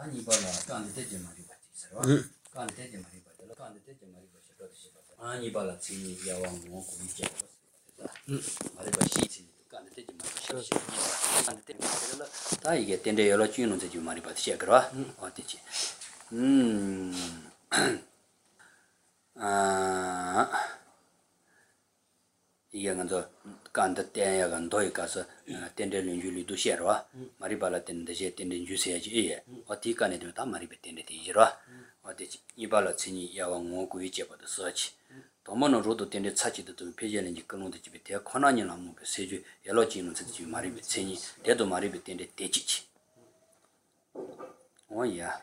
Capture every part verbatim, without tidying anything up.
한 이발라 간데 되지 말이 봤지. 간데 되지 말이 봤지. 간데 되지 말이 봤지. 한 이발라 지니 야왕 뭐 고기지. 응. 말이 봤지. 간데 되지 말이 봤지. 간데 되지 말라. 다 이게 텐데 열어 주는 되지 말이 봤지. 그러와. 어때지? 음. 아. 이게 간저 간데 때야 간도에 가서 텐데는 줄이도 셔와. 말이 발라 텐데 제 텐데 주셔야지. 어디 간에도 다 말이 텐데 되지라. 어때지? 이발라 지니 야왕 뭐 고기지 봐도 써지. 도모는 로도 텐데 차지도 좀 배제는지 끊어도 집에 대학 권한이나 뭐 세주 여러 지는 세주 말이 배제니 대도 말이 배텐데 되지지. 오야.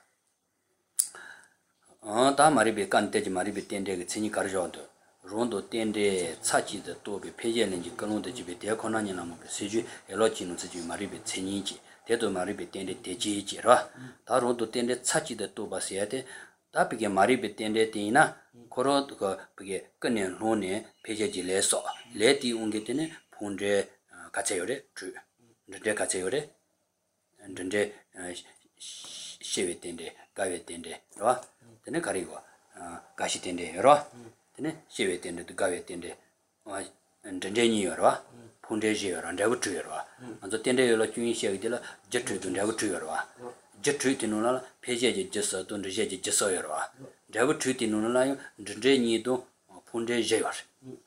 어, 다 말이 배간데지 말이 배텐데 괜히 가르쳐도 론도 텐데 차지도 또 배제는지 끊어도 집에 대학 권한이나 뭐 세주 여러 지는 세주 말이 배제니지. 대도 말이 배텐데 되지지라. 다 론도 텐데 차지도 또 봤어야 돼. 다 비게 말이 배텐데 되나 고로 그 그게 끊는 논에 페이지에서 레디 온게 되는 본제 가체요래 주 근데 가체요래 근데 쉐베텐데 가베텐데 와 되는 가리고 가시텐데 와 되는 쉐베텐데 가베텐데 와 전전이요 와 본제지요 안다고 주요 와 먼저 텐데 열어 주인 시작이들 저트도 안다고 주요 와 저트도 논라 페이지에 저서 돈 저지 저서요 와 Jabu treaty nunalayo, Dredo, Punde Jevar,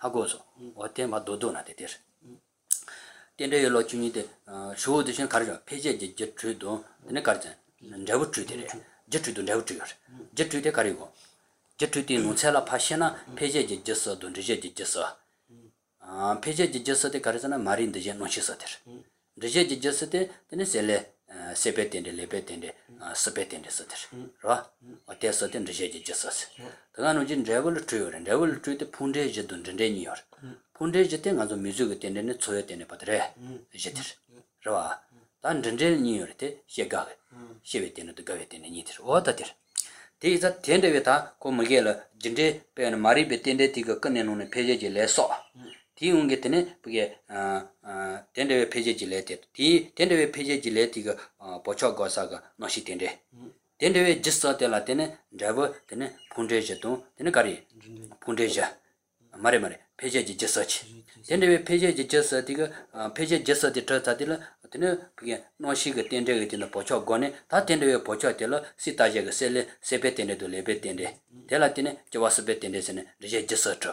Hagoso, or Tema Dodona de Ter. Tende Locunite, show the Shankarja, Page Jet Tredo, the Necarjan, Jabu treaty, Jetrido Jabu trigger, Jetrite Carigo, Jetriti Nuncella Pasciana, Page Jessa Don Reject Jessa. Page Jessa de Carzana, Marin de Genocisater. Reject Jessate, then is a sepetende lepetende sepetende sater ra atia saten reje jessas daga no jin devil true and devil true the punde je dun den yor punde je ten azo music ten den choye ten padre jeter ra dan den den yor te shega shebe ten de gave ten ni ter o ta ter te za ten de ta ko magela jinde pe mari be ten de ti ga kan no ne pheje je le so Unget in it, uh, uh, tender page related. Tea, tender page related, uh, Pochogo saga, no she tende. Tender just saw the Latine, Java, then Pundeja, then Gari, Pundeja, Marimari, page just such. Tender page just a digger, page just a detractilla, then no she got tender in the Pochogone, that tender Pochotella, Sitaja selle, sepetende to lebetende. Telatine, Javasbetendes and reject just such.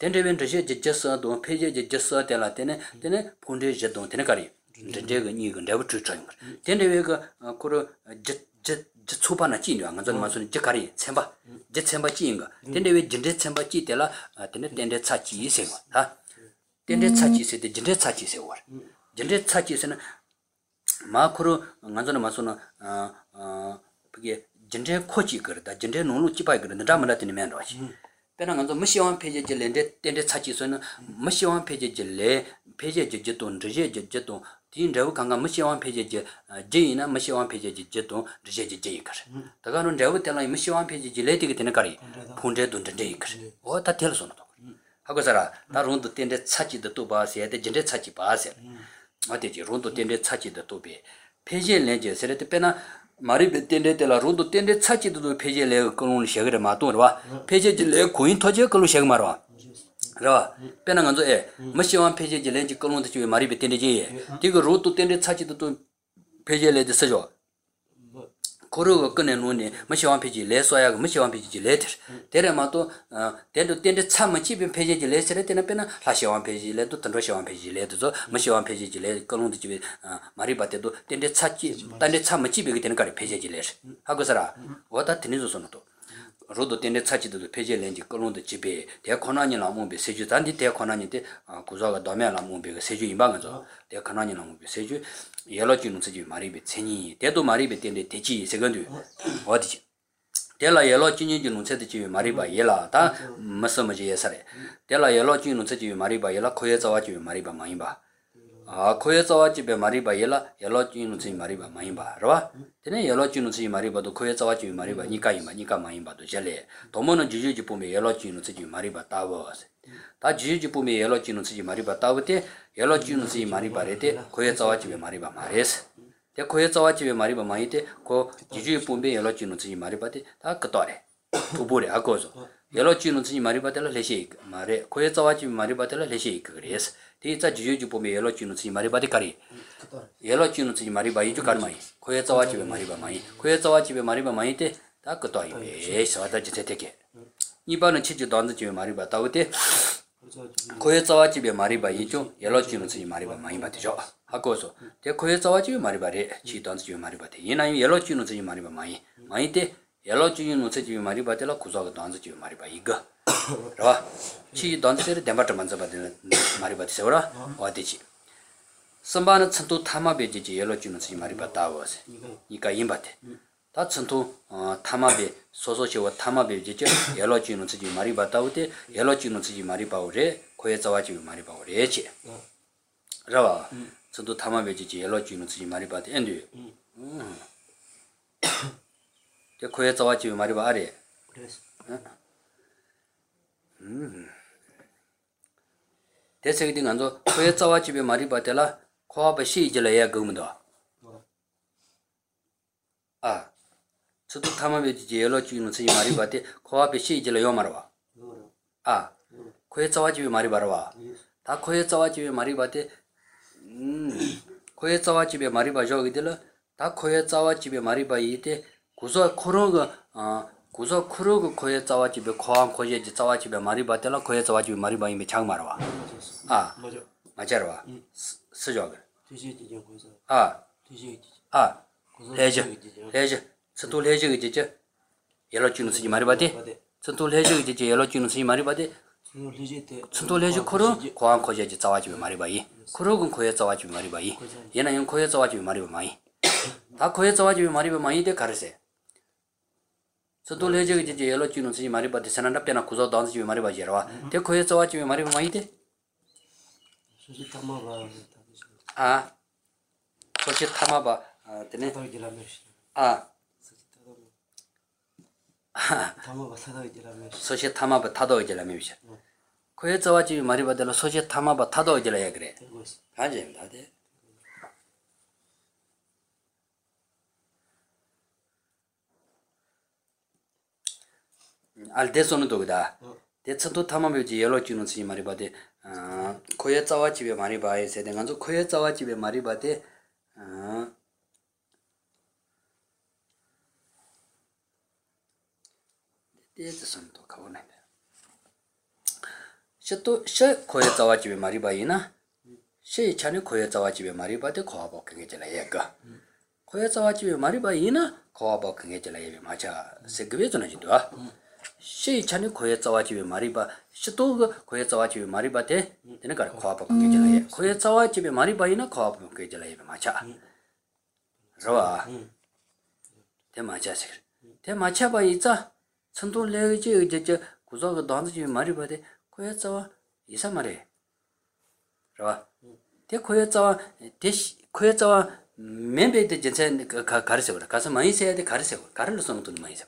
Tender when reject just so, don't page just so telatine, then Pundeja don't tenacari. The Jagan you can never true triangle. Tender we go jet jet supanachi, and then Mason Jacari, Semba, Jet Semba Chinga. Tender we jet Semba Chitella, attended Sachi is ever. Ha? Tender Sachi said the Jet Sachi is ever. Jet Sachi is an Macro, Manzana Masona, uh, Gender Cochiker, the Gender no Chipaker, and the Damalatin Manroch. Penanganzo, Monsieur Page Gelende, Tender Sachison, Monsieur Page Gele, Page Jeton, Rejet Jeton, Tin Javanga, Monsieur Page Jena, Monsieur Page Jeton, Rejet Jaker. The Ganon Javitella, Monsieur Page Geletic Tenacari, Pundet on the Jaker. What that tells on. Hagozara, that round the tender Sachi the Tobasi at the Gender Sachi Basel. What did you round the tender Sachi the Tobe? Page Lenger said at the Penna. Maribe tende de la rondo tende sachi do pege le colon shagre matura, pege le coin toje colo shagmarwa. Ra, penanganzo e, Monsieur Page Gelende colon de Maribe tende je, digo roto tende sachi do pege le de sejo. Coro canenone, Monsieur Page le soya, Monsieur Page letter, terremato, tendo tende samachi, pege lesser and a penna, Hashawan Page leto, Tandoshawan Page leto, Monsieur Page Gelende colon de Maribatedo, tende sachi, tende samachi, begetting carry page letter. Hagosara, what a tenizosonato. Rodo tende sachi to the page lendi colon de chibe, their conanian among beseju, and their conanite, Kuzaga domela among beseju in Bangazo, their conanian among beseju. Yellow Jun said you maribet, Seni, Tedo maribet in the Techi, second. What is it? Tella yellow Jun said that you mariba yella, ta, Masamaji Sare. Tella yellow Jun said you mariba yella, Koyazawachi mariba maimba. Ah, Koyazawachi be mariba yella, yellow Jun see mariba maimba, Rava. Then yellow Jun see mariba to Koyazawachi mariba, Nika, Nika maimba to jelly. Tomono Jujipumi yellow Jun said you mariba towers. 다 지지부미 열어지는 지지 말이 봤다고 때 열어지는 지지 말이 말에 때 거의 싸워지면 말이 봐 말했어. 대 거에 자와집에 말이 봐 많이 돼그 지주의 분배 열어 주는 지 말이 봐대 다 그다래 도보래 하고서 열어 주는 지 말이 봐달라 레시 말에 거에 자와집에 말이 봐달라 레시 그래서 대자 지주의 분배 열어 주는 지 말이 봐대까리 열어 주는 지 말이 봐 이주 가르마이 거에 자와집에 말이 봐 많이 거에 자와집에 말이 봐 많이 돼다 그다이 에서 하다지 되게 이번은 치지 던지 집에 말이 봐 다우대 거에 자와집에 말이 봐 이주 열어 주는 지 말이 봐 많이 봐대죠 하고서 대 거에 자와지면 말이 바래 지던지면 말이 바대 이나이 열어 주는 지면 말이 바 많이 많이 때 열어 주는 지면 말이 바대라 구석에 던지면 말이 바 이거 라 지던지를 담바트만 잡아들 말이 바대서라 어디지 선반은 천도 타마베지 열어 주는 지면 말이 바다워서 이가 임바대 다 천도 타마베 소소시와 타마베지 열어 주는 지면 말이 바다우데 열어 주는 지면 말이 바오레 거에 자와지면 말이 바오레지 라와 저도 담아베지 열어 주는 지 말이 봐도 엔드. 음. 저 거에 자와지 말이 봐 아래. 그래서. 음. 대세기딩 안도 거에 자와지 말이 봐달라. 코앞에 시질해야 그문다. 아. 저도 담아베지 열어 주는 지 말이 봐대 코앞에 시질해요 말아. 아. 거에 자와지 말이 봐라. 다 거에 자와지 말이 봐대 कोई चावा चिबे मारी बाजो गिदला ता कोई चावा चिबे मारी बाईते कुसो खुरोग कुसो खुरोग कोई चावा चिबे खोआम कोई जे चावा चिबे मारी बातेला कोई चावा चिबे मारी बाई में छांग मारवा आ मचरवा सजोग तीजे तीजे कोई आ तीजे आ लेजे लेजे सतो लेजे गिजे येलो चुनु सी मारी बाते सतो लेजे गिजे येलो चुनु सी मारी बाते 춘도 레지 코로 고항 거제지 자와지 말이 바이 코로군 거에 자와지 말이 바이 얘는 거에 자와지 말이 바이 다 거에 자와지 말이 바이 데 가르세 춘도 레지 이제 열어 주는 지 말이 바데 산한다 때나 구조 단지 말이 바지라와 데 거에 자와지 말이 바이 데 소시 타마바 아 소시 타마바 데네 아 소시 타마바 타도이질라미비셔 거에 자와지 말이 바들라 소시 타마바 타도이질라야 그래 아지 다데 알데소는 도다 대천도 타마묘지 열어 주는 지 말이 바데 아 거에 자와지에 말이 바에 세대간조 거에 자와지에 말이 바데 아 예스선 또 가오네. 셔도 셔 거에 자와집에 말이 바이나. 시 자네 거에 자와집에 말이 바데 거하고 그게 되나 얘가. 거에 자와집에 말이 바이나 거하고 그게 되나 얘 맞아. 세그베잖아 진도아. 시 자네 거에 자와집에 말이 바 셔도 거에 자와집에 말이 바데 내가 거하고 그게 되나 얘. 거에 자와집에 말이 바이나 거하고 그게 되나 얘 맞아. 좋아. 대 맞아서. 대 맞아 봐 있자. 천도 레지 이제 구조가 단지 말이 바데 거에 자와 이사 말해. 그래. 대 거에 자와 대 거에 자와 멤베데 전체 가르쳐 그래. 가서 많이 써야 돼 가르쳐. 가르를 쓰는 돈 많이 써.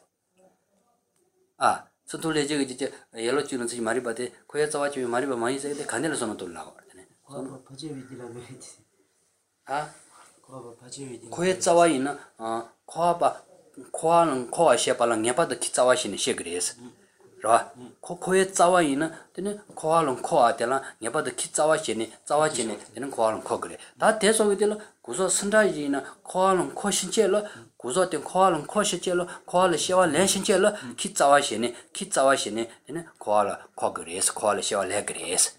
아, 천도 레지 이제 열어 주는 지 말이 바데 거에 자와 지 말이 바 많이 써야 돼 간을 쓰는 돈 나와. 어, 버지 위디라고 했지. 아? 거봐 버지 위디. 거에 자와 있는 어, 거봐 코아는 코아 셰발랑 녀바도 기자와시는 셰그레스 라 코코에 자와이는 되는 코아는 코아텔라 녀바도 기자와시네 자와지네 되는 코아는 코그레 다 대속이들 고소 선다이나 코아는 코신체로 고소된 코아는 코시체로 코아를 셰와 렌신체로 기자와시네 기자와시네 되는 코아라 코그레스 코아를 셰와 레그레스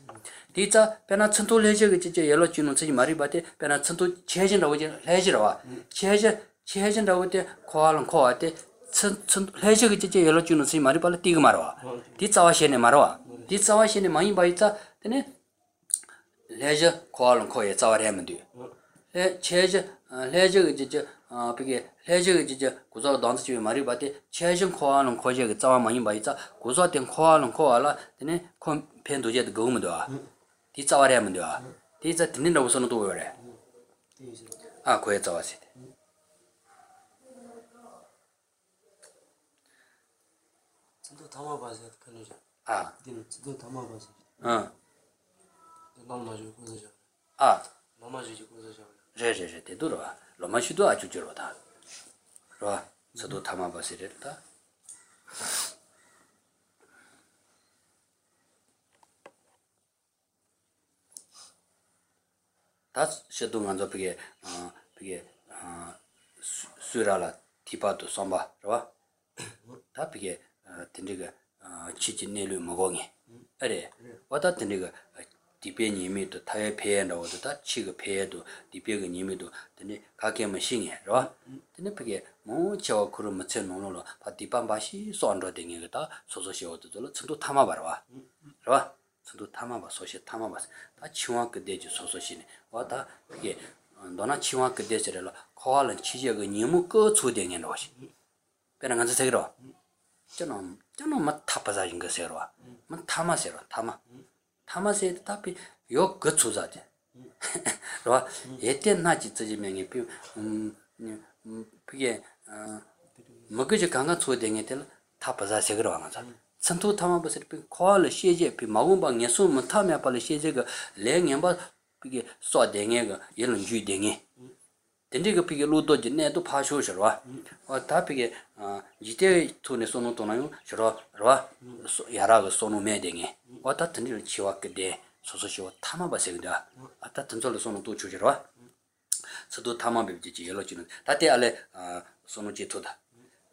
디자 페나 천도 레지게 지제 열어 주는 지 말이 바데 페나 천도 제진라고 레지라와 제제 제해진다고 때 코알은 코아테 천천 해적이 제제 열어 주는 지 말이 빨리 뛰고 말아. 뒤자와시네 말아. 뒤자와시네 많이 바이자 되네. 레저 코알은 코에 자와려면 돼. 에 제제 레저이 제제 아 그게 레저이 제제 고자 단지 말이 바데 제해진 코알은 코제가 자와 많이 바이자 고자된 코알은 코알라 되네. 컴펜도제도 거면 돼. 뒤자와려면 돼. 뒤자 듣는다고 선도 오래. 아 코에 자와시 담아봐서 그러죠. 아, 진짜 담아봐서. 응. 너무 맞아, 그러죠. 아, 너무 맞아, 그러죠. 레레레 되더라. 로마시도 아주 저러다. 라 저도 담아 봤으랬다. 다스 셔동한 저게 어 그게 어 수라라 티바도 선바. 라. 다 그게 된데가 치진 내려 먹어니. 아래. 왔다 된데가 디베님이도 타에 배에라고도 다 치고 배에도 디베님이도 되니 가게만 신이라. 되니 그게 뭐 저거 그런 멋에 놓으러 바디밤바시 쏜러 되니까 소소시어도들 전도 담아 봐라. 그러와. 전도 담아 봐. 소시 담아 봐. 다 치와 그 대지 소소시네. 와다 그게 너나 치와 그 대지를 코알은 치제가 님무 거 초대는 것이. 배는 간서 세기로. 저놈 저놈 막 타파자인 거 세로와. 막 담아세로 담아. 타마세도 답이 요 거추자제. 라 예때나 지지명이 음 그게 먹으지 강가 초대에 될 타파자세 그러면서 선투 타마버스 콜 시제 비 마군방에 숨 타면 빨리 시제가 랭년바 그게 쏘댕에가 이런 주댕에 된데가 비게 로도지 내도 파쇼셔와 어 답이게 지대 돈에 쏘는 돈아요 저러 라 야라가 쏘는 매댕에 왔다 던질 지왔게데 소소시와 타마바세다 왔다 던절로 손을 또 주지라 저도 타마비지 열어지는 다때 알레 아 손을 지토다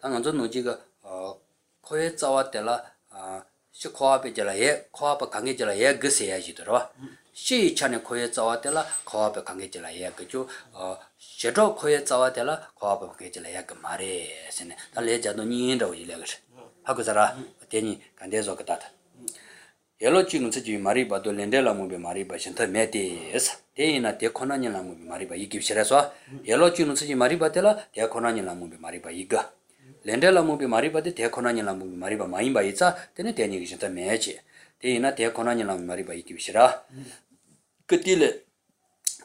당연히 노지가 어 코에 짜왔대라 아 시코아베절아에 코아바 강해절아에 그세야지더라 시찬에 코에 짜왔대라 코아바 강해절아에 그죠 어 제도 코에 짜왔대라 코아바 강해절아에 그 말에 세네 달래자도 니인도 이래가 하고 살아 되니 간대서 그다다 Yellow chicken said you mariba do lendela movie mariba shanter metis. They in a deconanilla movie mariba you give Sherasa. Yellow chicken said you mariba della, deconanilla movie mariba yiga. Lendela movie mariba de deconanilla movie mariba maimba itza, then a ten years shanter mechi. They in a deconanilla mariba you give Shera. Cutile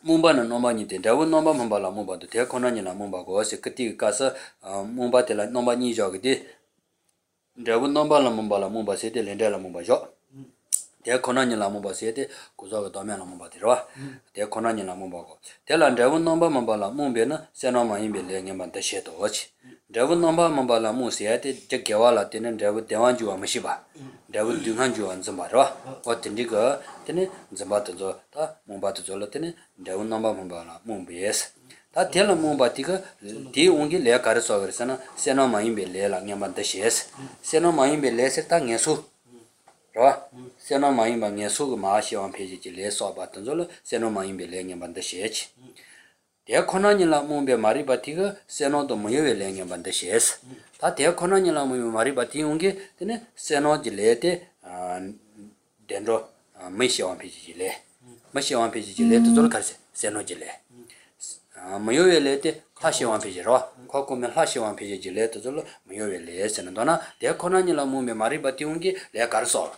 Mumba no mani de Devon Nomba Mumbala Mumba, the deconanilla Mumba goes, a cutil casa, Mumba della Nomba Nijog de Devon Nomba Mumbala Mumba said the lendela Mumba job. They conani lamumba sete, Kuzaga domena mumbatira, they conani lamumbago. Tell and devil number mambala mumbena, senoma imbelangaman the shed watch. Devil number mambala musiate, Jacawala tenant devil devanju amashiba. Devil dunanju and Zambara, what in digger, tenant, Zambatazota, Mumbatazolotene, devil number mambala, mumbies. That tell a mumbatica, de ungi lea carisovana, senoma imbelangaman the shes, senoma imbelessetangesu. Seno main bangye sug ma siwan peji ji le so ba tanjol seno main be leng ban de shech de khonani la mumbe mari bati ge seno do moye leng ban de shes ta de khonani la mumbe mari bati unge tene seno ji le de denro me siwan peji ji le me siwan peji ji le to jol karse seno ji le moye le de ha siwan peji ro 거꾸면 하시원 페이지 질레도들 모여벨에 세는도나 데코나니라 몸에 말이 바티운기 레가르소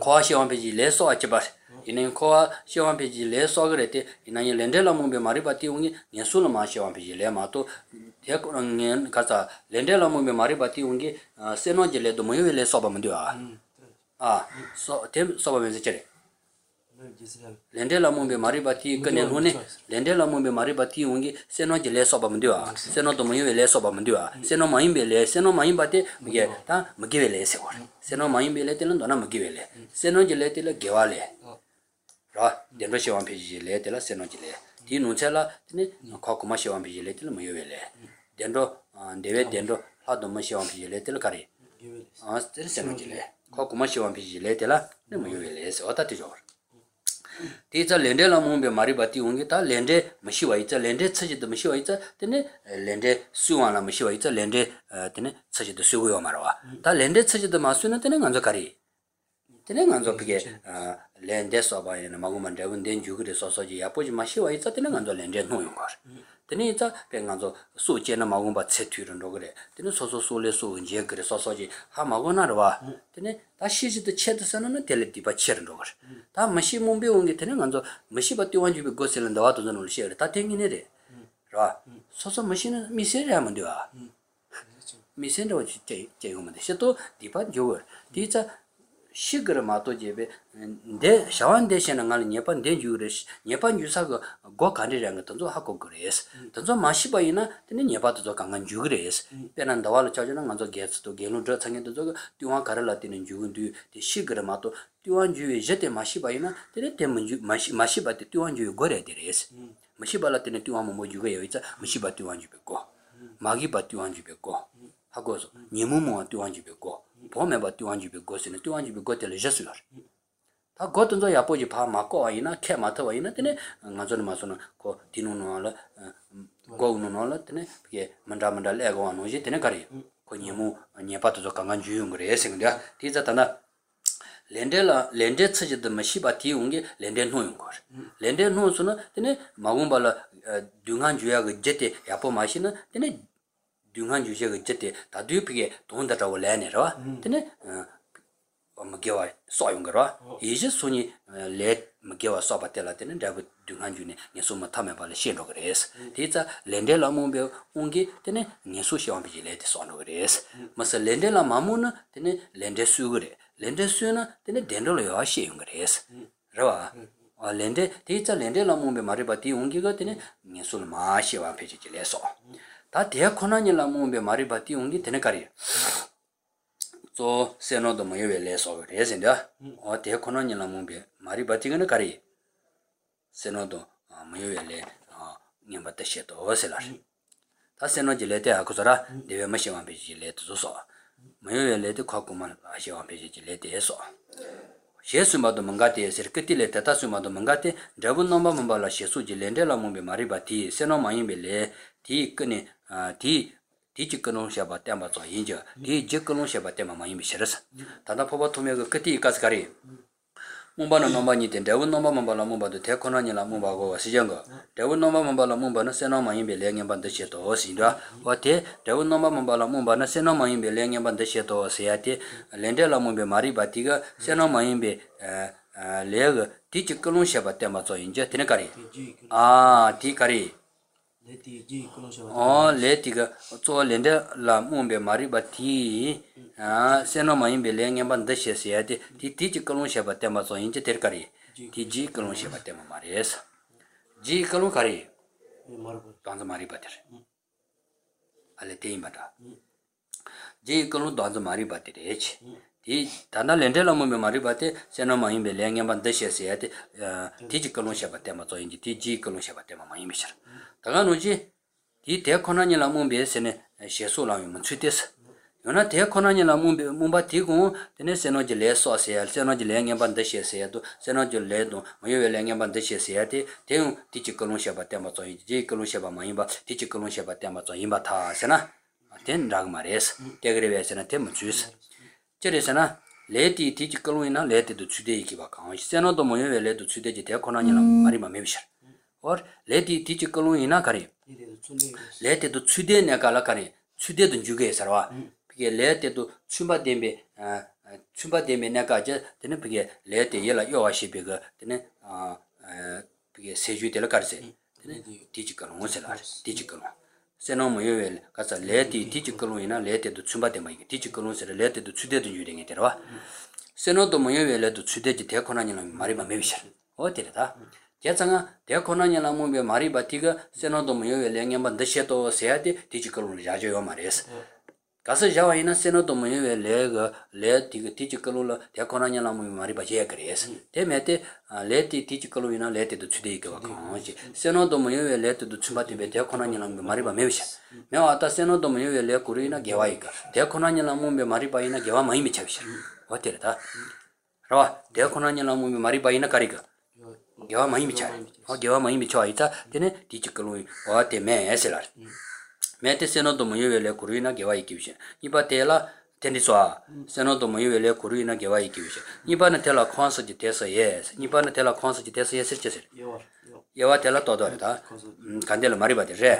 코아시원 페이지 레소 아치바 이는 코아시원 페이지 레소 그랬대 이나니 렌델라 몸에 말이 바티운기 예술로 마시원 페이지 레마토 데코나니 가자 렌델라 몸에 말이 바티운기 세노질레도 모여벨에 소바면 되아 아 소템 소바면 되지 Lendela mumbe maribati canelune, Lendela mumbe maribati ungi, seno de less of a mundua, seno domain less of a mundua, seno maimbele, seno maimbate, mugeta, mugivele, seno maimbele, dona mugivele, seno geletilla gevale. Ra, the ratio on pigile, seno gile, Tinucella, Cocomasio on pigile, muevele, Dendro, and David Dendro, Hadomasio on pigile, carry. Aster senogile, Cocomasio on pigile, the muevele, or that is all. Teacher Lende Lamumbe Maribati Ungita, Lende, Mashiwa, it's a lende, such as the Mashiwa, it's a tene, lende, Suana Mashiwa, it's a lende, tene, such as the Suyo Marwa. The lende, such as the Masuna Tenanganzakari. Tenanganzopic, uh, lendes of a Maguman Devon, then you could also Yapoji Mashiwa, it's a Tenanganzo lende, no you got. Tenita, Penganzo, so Jena Magumba Setur and Dogre, then also so lesso in Jagger Sosoji, Hamagonarwa. Then that she's the Chetan and the Teleti, but Cherndor. That machine won't be only Tenanganzo, machine but you want to be gossel and the autos and share, that thing in it. Ra, so machine, Misseramandua. Missendo Jayum, the Sheto, Deepa Jewer. Teacher 시그르 마도 집에 내 샤완 대신에 가는 일본 대주레스 일본 유사가 고 간이랑 같은 거 하고 그래서 던저 마시바이나 되는 예바도 강한 주그래스 변한 다와를 찾으는 먼저 게스도 게노드 창에도 저거 뒤와 가르라 되는 주군도 시그르 마도 뒤와 주에 제때 마시바이나 되는 때문에 마시 마시바도 뒤와 주 거래 되레스 마시발라 되는 뒤와 뭐 주가 여자 마시바 뒤와 주 뵙고 마기바 뒤와 주 뵙고 하고서 님무모 뒤와 주 뵙고 보면 봐 뒤완지 비고스는 뒤완지 비고텔 제스러 다 고든도 야포지 파 막고 아이나 캐 맡아 와이나 되네 맞는 맞는 고 디노노라 고우노노라 되네 이게 만다만달 애고한 오지 되네 거리 고니무 니아파도 강한 주용 그래 생겨 디자타나 렌델라 렌데 처지도 마시바티 온게 렌데 놓은 거 렌데 놓으서는 되네 마군발라 둥한 주야 그 제때 야포 마시는 되네 둥한 주제가 제때 다두피게 돈다라고 내내라 근데 어막겨와 소용거라 이제 손이 레 막겨와 소바텔라테는 다부 둥한 주네 예소마 타메발레 시로 그래스 디자 렌델라 몸베 온기 되네 예소시와 비례데 소노 그래스 마서 렌델라 마무는 되네 렌데수 그래 렌데수는 되네 덴돌로 하시용 그래스 라와 렌데 디자 렌델라 몸베 마리바티 온기가 되네 예솔 마시와 페지질레소 다 대학원이라 몸에 말이 받디 온게 되는 거리. 저 세노도 뭐 외래서 그래서인데 어 대학원이라 몸에 말이 받디는 거리. 세노도 뭐 외래 어 님한테 셔도 오세라. 다 세노질에 대해 하고서라 내가 마시만 비질에 도서. 뭐 외래도 갖고만 아시만 비질에 대해서. 예수마도 뭔가에 서르크티레 따타수마도 뭔가에 더블 넘버 뭔발라 예수질렌데라 몸에 말이 받디 세노 많이 빌레 디크네 디 디치크노 샤바테 마자 인저 디지크노 샤바테 마마이 미셔스 다나포바 토메고 끝이 가스가리 몸바는 넘바니 된다고 넘바만발라 몸바도 대코나니라 몸바고 시정거 대운 넘바만발라 몸바는 세나마이 빌랭이 반드시도 오신다 와테 대운 넘바만발라 몸바는 세나마이 빌랭이 반드시도 오세야티 렌델라 몸베 마리바티가 세나마이 빌 레그 디치크노 샤바테 마자 인저 되는가리 아 디가리 어 레티가 저 렌데 라 몸베 마리바티 아 세노마인 빌랭에 반드시시야 디 디지 클론샤 바테마 소인제 데르카리 디지 클론샤 바테마 마레스 지 클론카리 마르고 단자 마리바테 알레테이마다 지 클론 단자 마리바테 에치 디 단나 렌데 라 몸베 마리바테 세노마인 빌랭에 반드시시야 디 디지 클론샤 바테마 소인제 디지 클론샤 바테마 마이미셔 다가노지 이 대코나니 라몬베스네 셰소라미 문츠데스 요나 대코나니 라몬베 문바티고 데네세노지 레소세알 세노지 레앙에 반데시에세도 세노지 레도 모요에 레앙에 반데시에세야티 데우 디치콜론샤바테 마토이지 콜론샤바마이바 디치콜론샤바테 마토이바타 세나 텐락마레스 데그레베스나 테문츠스 제레스나 레티 디치콜로이나 레티도 추데이기바 강시 세노도 모요에 레도 추데지 대코나니 라마리마 메비샤 और लेती तीच कलू इना करे लेते तो छुदे ने काला करे छुदे तो जुगे सरवा के लेते तो छुबा देबे छुबा देमे ने का जे तने के लेते येला योवाशी बेग तने के सेजु तेल करसे तने तीच कलू होसेला तीच कलू सेनो मयोवेल कासा लेती तीच कलू इना लेते तो छुबा देमे तीच कलू से लेते तो छुदे तो जुरेंगे तेरवा सेनो तो मयोवेल तो छुदे जे देखोनानी मारीमा मेविशर ओ तेरता 제가 대코나니라 몸에 말이 바티가 세노도 모여에 랭에만 드셔도 세야디 디지컬로 자주요 말이스 가서 자와이나 세노도 모여에 레가 레티가 디지컬로 대코나니라 몸에 말이 바지에 그래스 때메테 레티 디지컬로이나 레티도 추데이가 강하지 세노도 모여에 레티도 추바티베 대코나니라 몸에 말이 바 메비샤 메와타 세노도 모여에 레코리나 게와이가 대코나니라 몸에 말이 바이나 게와 마이 미차비샤 어때다 라와 대코나니라 몸에 말이 바이나 가리가 gewa mai mi chai ho gewa mai mi chai ta tene dichiklu wa te me eslar me te seno do moyo le kurina gewa ikibshe iba tela teni swa seno do moyo le kurina gewa ikibshe iba na tela khonsa ji tesa yes iba na tela khonsa ji tesa yes chese yewa tela to do ta kandela mari ba de je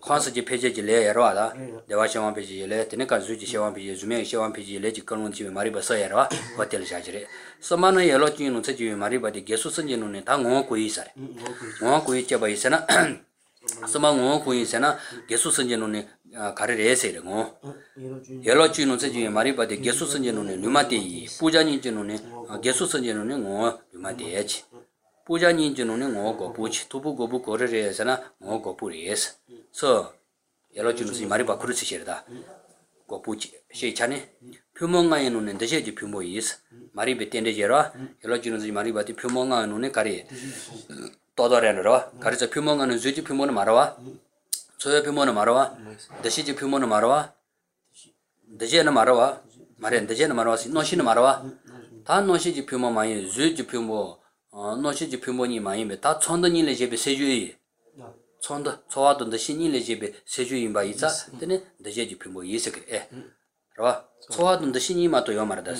khonsa ji peje ji le yerwa da dewa shwan peje le tene ka zuji shwan peje zume shwan peje le ji kalun ji mari ba sa yerwa hotel jajre समानो येलो चीनो से जी हमारी बात गेसु संजनो ने था वो कोई सर वो कोई के भाई से ना समा वो कोई से ना गेसु संजनो ने 가르 레세르고 열로 주는 세중에 말이 바데 개수선제노네 류마데이 부자니제노네 개수선제노네 뭐 류마데지 부자니제노네 뭐고 부치 두부고부 거래에서나 뭐고 부리에서 서 열로 주는 세 말이 바 그르치셔다 고 부치 시찬에 표몽가에 놓는 데지 표모이스 말이 베텐데제라 열로 주는 세 말이 바데 표몽가 놓네 가리 도더레노라 가르쳐 표몽가는 주지 표모는 말아와 소여 표모는 말아와, 대시지 표모는 말아와, 대제는 말아와, 말엔 대제는 말아와, 노시는 말아와, 다 노시지 표모 많이, 주지 표모, 노시지 표모니 많이, 다 천도니네 집에 세주의, 천도, 소화도 대시니네 집에 세주인 바 있자, 때는 대제지 표모 이색에, 라, 소화도 대시니마도 요 말다.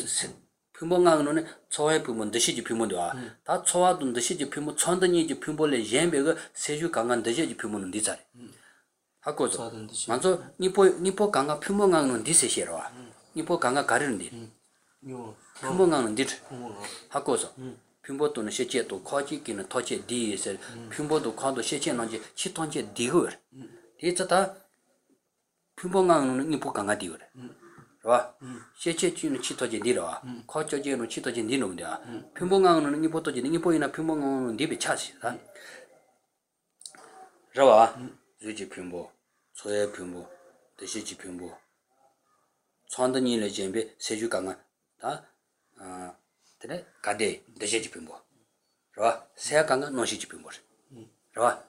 표모가는 소의 표모, 대시지 표모도 와, 다 소화도 대시지 표모, 천도니지 표모를 예배가 세주 강한 대제지 표모는 디자리. 하고서 만서 니포 니포 강가 표몽강은 디세시로와 니포 강가 가르는데 표몽강은데 하고서 표보도는 시제도 커지기는 터치 디세 표보도 커도 시제는지 치톤제 디거 디자다 표몽강은 니포 강가 디거 와 시제치는 치토제 디로와 커져지는 치토제 디는데 표몽강은 니포토제 니포이나 표몽강은 디비 차시다 저와 주지 표모 소의 표모, 대시지 표모, 천도니의 전배 세주 강한 다, 아, 그래 가대 대시지 표모, 그와 세 강한 노시지 표모, 그와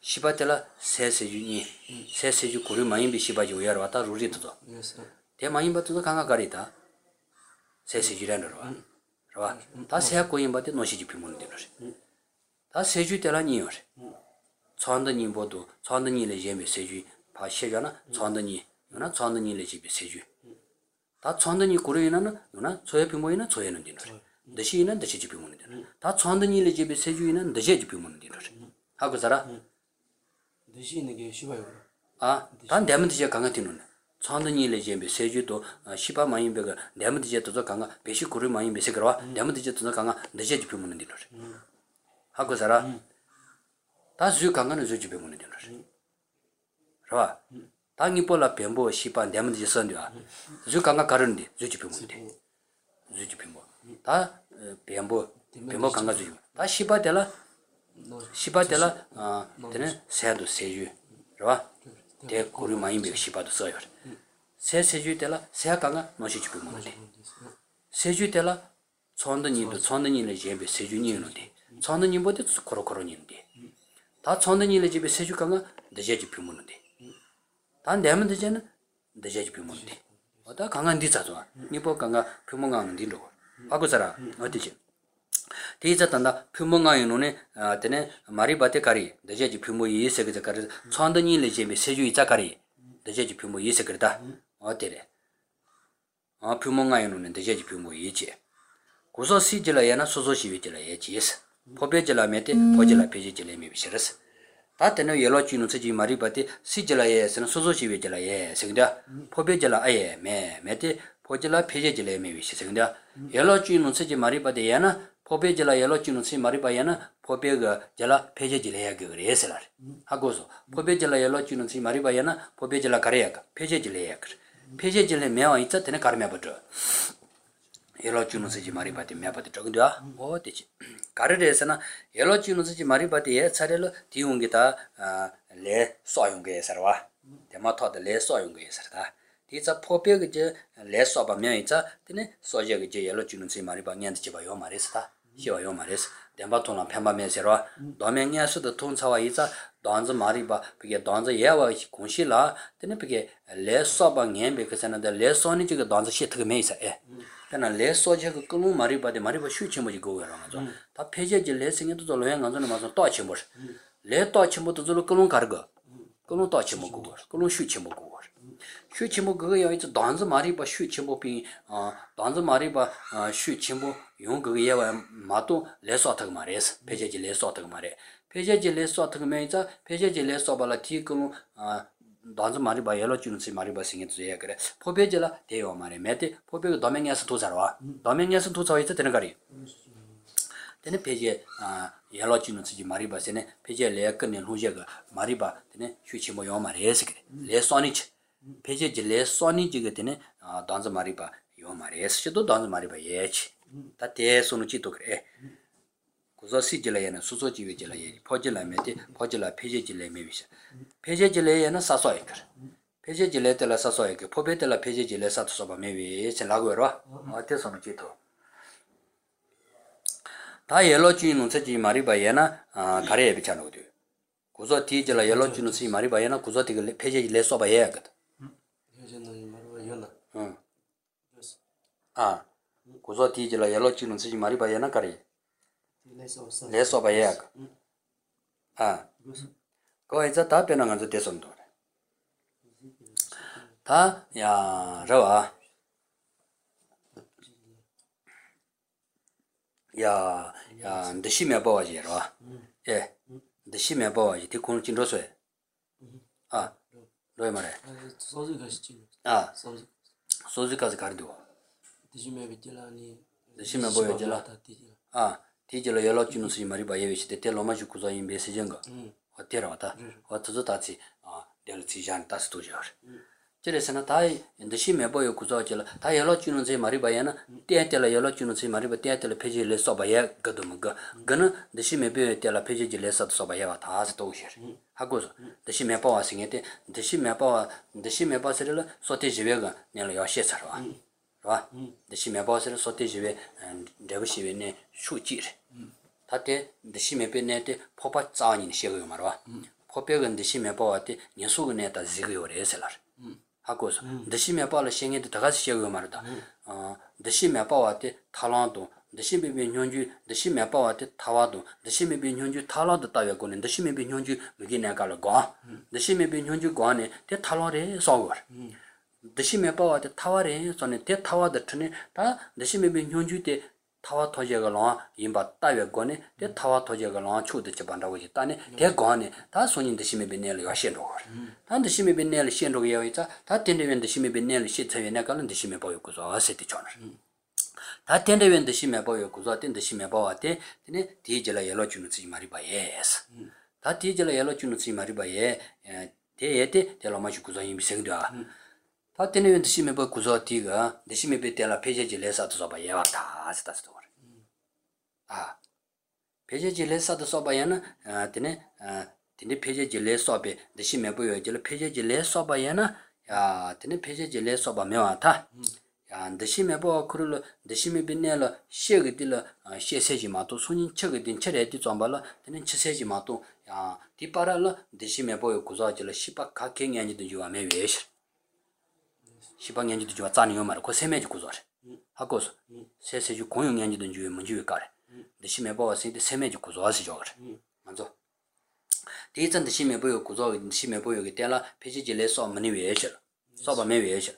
시바텔라 세 세주니 세 세주 고려 많이 비시바지 오야로 왔다 루리도도, 대 많이 받도도 강한 가리다 세 세주라는 그와 그와 다 세 고인 받대 노시지 표모인데 다 세주 때라니요. 전등이 보도 전등이를 예매 세주 바시잖아 전등이 누나 전등이를 집에 세주 다 전등이 고려이나는 누나 저의 비모이나 저에는 되는 대시는 대시 집에 오는 되는 다 전등이를 집에 세주이는 대시 집에 오는 되는 하고 살아 대시는 게 쉬워요 아 단대면 되지 강가 되는 전등이를 예매 세주도 시바 많이 배가 내면 되지도 강가 배식 고려 많이 배식 그러와 내면 되지도 강가 대시 집에 오는 되는 하고 살아 다수 강간은 주집에 보는 대로. 봐. 당이 볼라 뱀보 시반 내면 되었는데야. 주 강간 가르는데 주집에 보는 데. 주집에 뭐. 다 뱀보 뱀보 강간 주집. 다 시바 될라. 시바 될라 아, 되는 세도 세유. 봐. 대 고르 많이 배 시바도 써요. 세 세주 될라 세 강간 노시집에 보는 데. 세주 될라 천도니도 천도니를 제비 세주니는데. 천도니보다 고로고로니인데. 다 천도니의 집에 세주강은 내제지 표문인데 단 내면 되지는 내제지 표문인데 어다 강한 뒤자도 니보 강가 표문강은 뒤로 바꾸자라 어디지 뒤자단다 표문강의 눈에 아테네 마리바테카리 내제지 표문이 예색자카리 천도니의 집에 세주이자카리 내제지 표문이 예색이다 어때래 아 표문강의 눈에 내제지 표문이 예지 고소시질라야나 소소시위질라야지스 법에질라 메테 법질라 페지질라 메비셔스 다테는 열로치는 세지 마리바테 시질라에서는 소소시위질라에 생다 법에질라 아예 메 메테 법질라 페지질라 메비셔스인데 열로치는 세지 마리바데야나 법에질라 열로치는 세 마리바야나 법에가 질라 페지질라에 그래서라 하고서 법에질라 열로치는 세 마리바야나 법에질라 가래야가 페지질라에 페지질라 메와 있다 되는 가르메버죠 yellow junusji maribati mapati togda o tich kareresana yellow junusji maribati ye sarelo tiungita le soyungge sarwa tema thod le soyungge sarta tiza popeg je le soba myeita tene soje je yellow junusji maribani and je bayo maresta yo yo mares demba tona phamba me serwa domenya su de ton sawa iza donzo mariba pge donzo yewa kunshila tene pge le soba ngembe kesana de le soni je donzo shethge me isa e 그러나 레소제가 끊는 말이 바데 말이 쉬지 뭐지 고거라면서 다 폐제질 레생에도 돌아간 건는 맞아 또 아침 벌. 레 또침부터 저로 끊는 가르거. 끊는 또 아침 먹고 거. 끊는 쉬지 먹고 거. 쉬지 먹고 야 이제 단지 말이 바 쉬지 먹비 어 단지 말이 바 쉬지 먹 용거 예와 마도 레소타가 말해서 폐제질 레소타가 말해. 폐제질 레소타가 말이자 폐제질 레소발라 티고 아 단지 말이 봐 열어 주는 지 말이 봐 생겼어요. 그래. 포베젤라 대요 말에 메테 포베 도메냐스 도자와. 도메냐스 도자와 있다 되는 거리. Then page uh yellow genuine mariba sene, page leakan and hujaga, mariba, then switchimoyoma resk, less on each page less on each uh danza mariba, yoma res to danza mariba yech. That yes on chito eh. Kuzosi Gilayana, Susoji Vigilay, Pogila Mete, Pogila Pegile Mavis. Pegile Sasoiker. Pegile la Sasoiker, Pobeta la Pegile Satosoba Mavis and Laguera, or Tesson Chito. Ta yellow gin said Maribayana, uh, Carebichano do. Kuzoti la yellow gin see Maribayana, Kuzoti Pegile Soba Yagat. Ah, Kuzoti la yellow gin see Maribayana Carri. Less of a yak. Ah, go at the top and on the descent. Ta, ya, Rawa. Ya, ya, the shimmer boy, yeah, the shimmer boy, the Kuntin Roswell. Ah, Roymare. Ah, Sozika's cardo. The shimmer boy, ah. Tijela yellow genus in Maribayevich, the Telomajukuza in Besijanga, or Terata, or Tazotati, or Delcijan Tastujar. Teresenatai, and the Shimeboyo Kuzotilla, Tayello genus in Maribayana, Teatella yellow genus in Mariba, Teatella Page less of Baya Gadumga, Gunner, the Shimebe tella Page less of Sobaya Taz Doshir. Hagozo, the Shimepoa singete, the Shimepoa, the Shimebosilla, Sotejivega, nearly your Shesarwa. The shimmy boss sotijive and Devishivene Shuchir. Tate, the shimmy penete, Popa Tsan in Shigumarwa. Popegan the shimmy poate, Nisuguneta Zigio Reseller. Hakos, the shimmy polishing it Taras Shigumarta. The shimmy poate, Talanto, the shimmy binunju, the shimmy poate, Tawado, the shimmy binunju, Tala the Tayagon, and the shimmy binunju, Begina Galagon. The shimmy binunju gone, the Talore is over. The shimmy power the tower is on a dead tower the train, the shimmy being the tower to Yagalon, in but Diagone, the tower to Yagalon, two the Chapanda with Tane, they're gone, that's when the shimmy be nearly a shindoor. And the shimmy be nearly shindoorita, that tender when the shimmy be nearly shit in a gun and the shimmy boy goes or city children. That tender when the shimmy boy goes out in the shimmy boy, then it teacher a yellow tunity mariba yes. That teacher a yellow tunity mariba ye, and they ate it, tell how much goes on in Bisenda. Attending the Shimebo Kuzotiga, the Shimebitella Page Lessa to Sobayava, that's the story. Ah, Page Lessa to Sobayana, Tene, Tene Page Lesobe, the Shimebo Page Lesobayana, Tene Page Lesobamata, and the Shimebo Curlo, the Shimebinella, Shegdilla, Shesejimato, Sunin Chagdin Cheretti Zombala, then Chesejimato, Tiparala, the Shimebo Kuzotilla, Shipa Kaking and the Juamavish. She banged into Jatanium, Cosemage Kuzor. Hakos says you coin and you don't do Munjuikar. The Shimebo said the Semage Kuzos. Manzo. These and the Shimebo Kuzo in Shimebo Gitella, Pigiles or Manuation. Soba Maviation.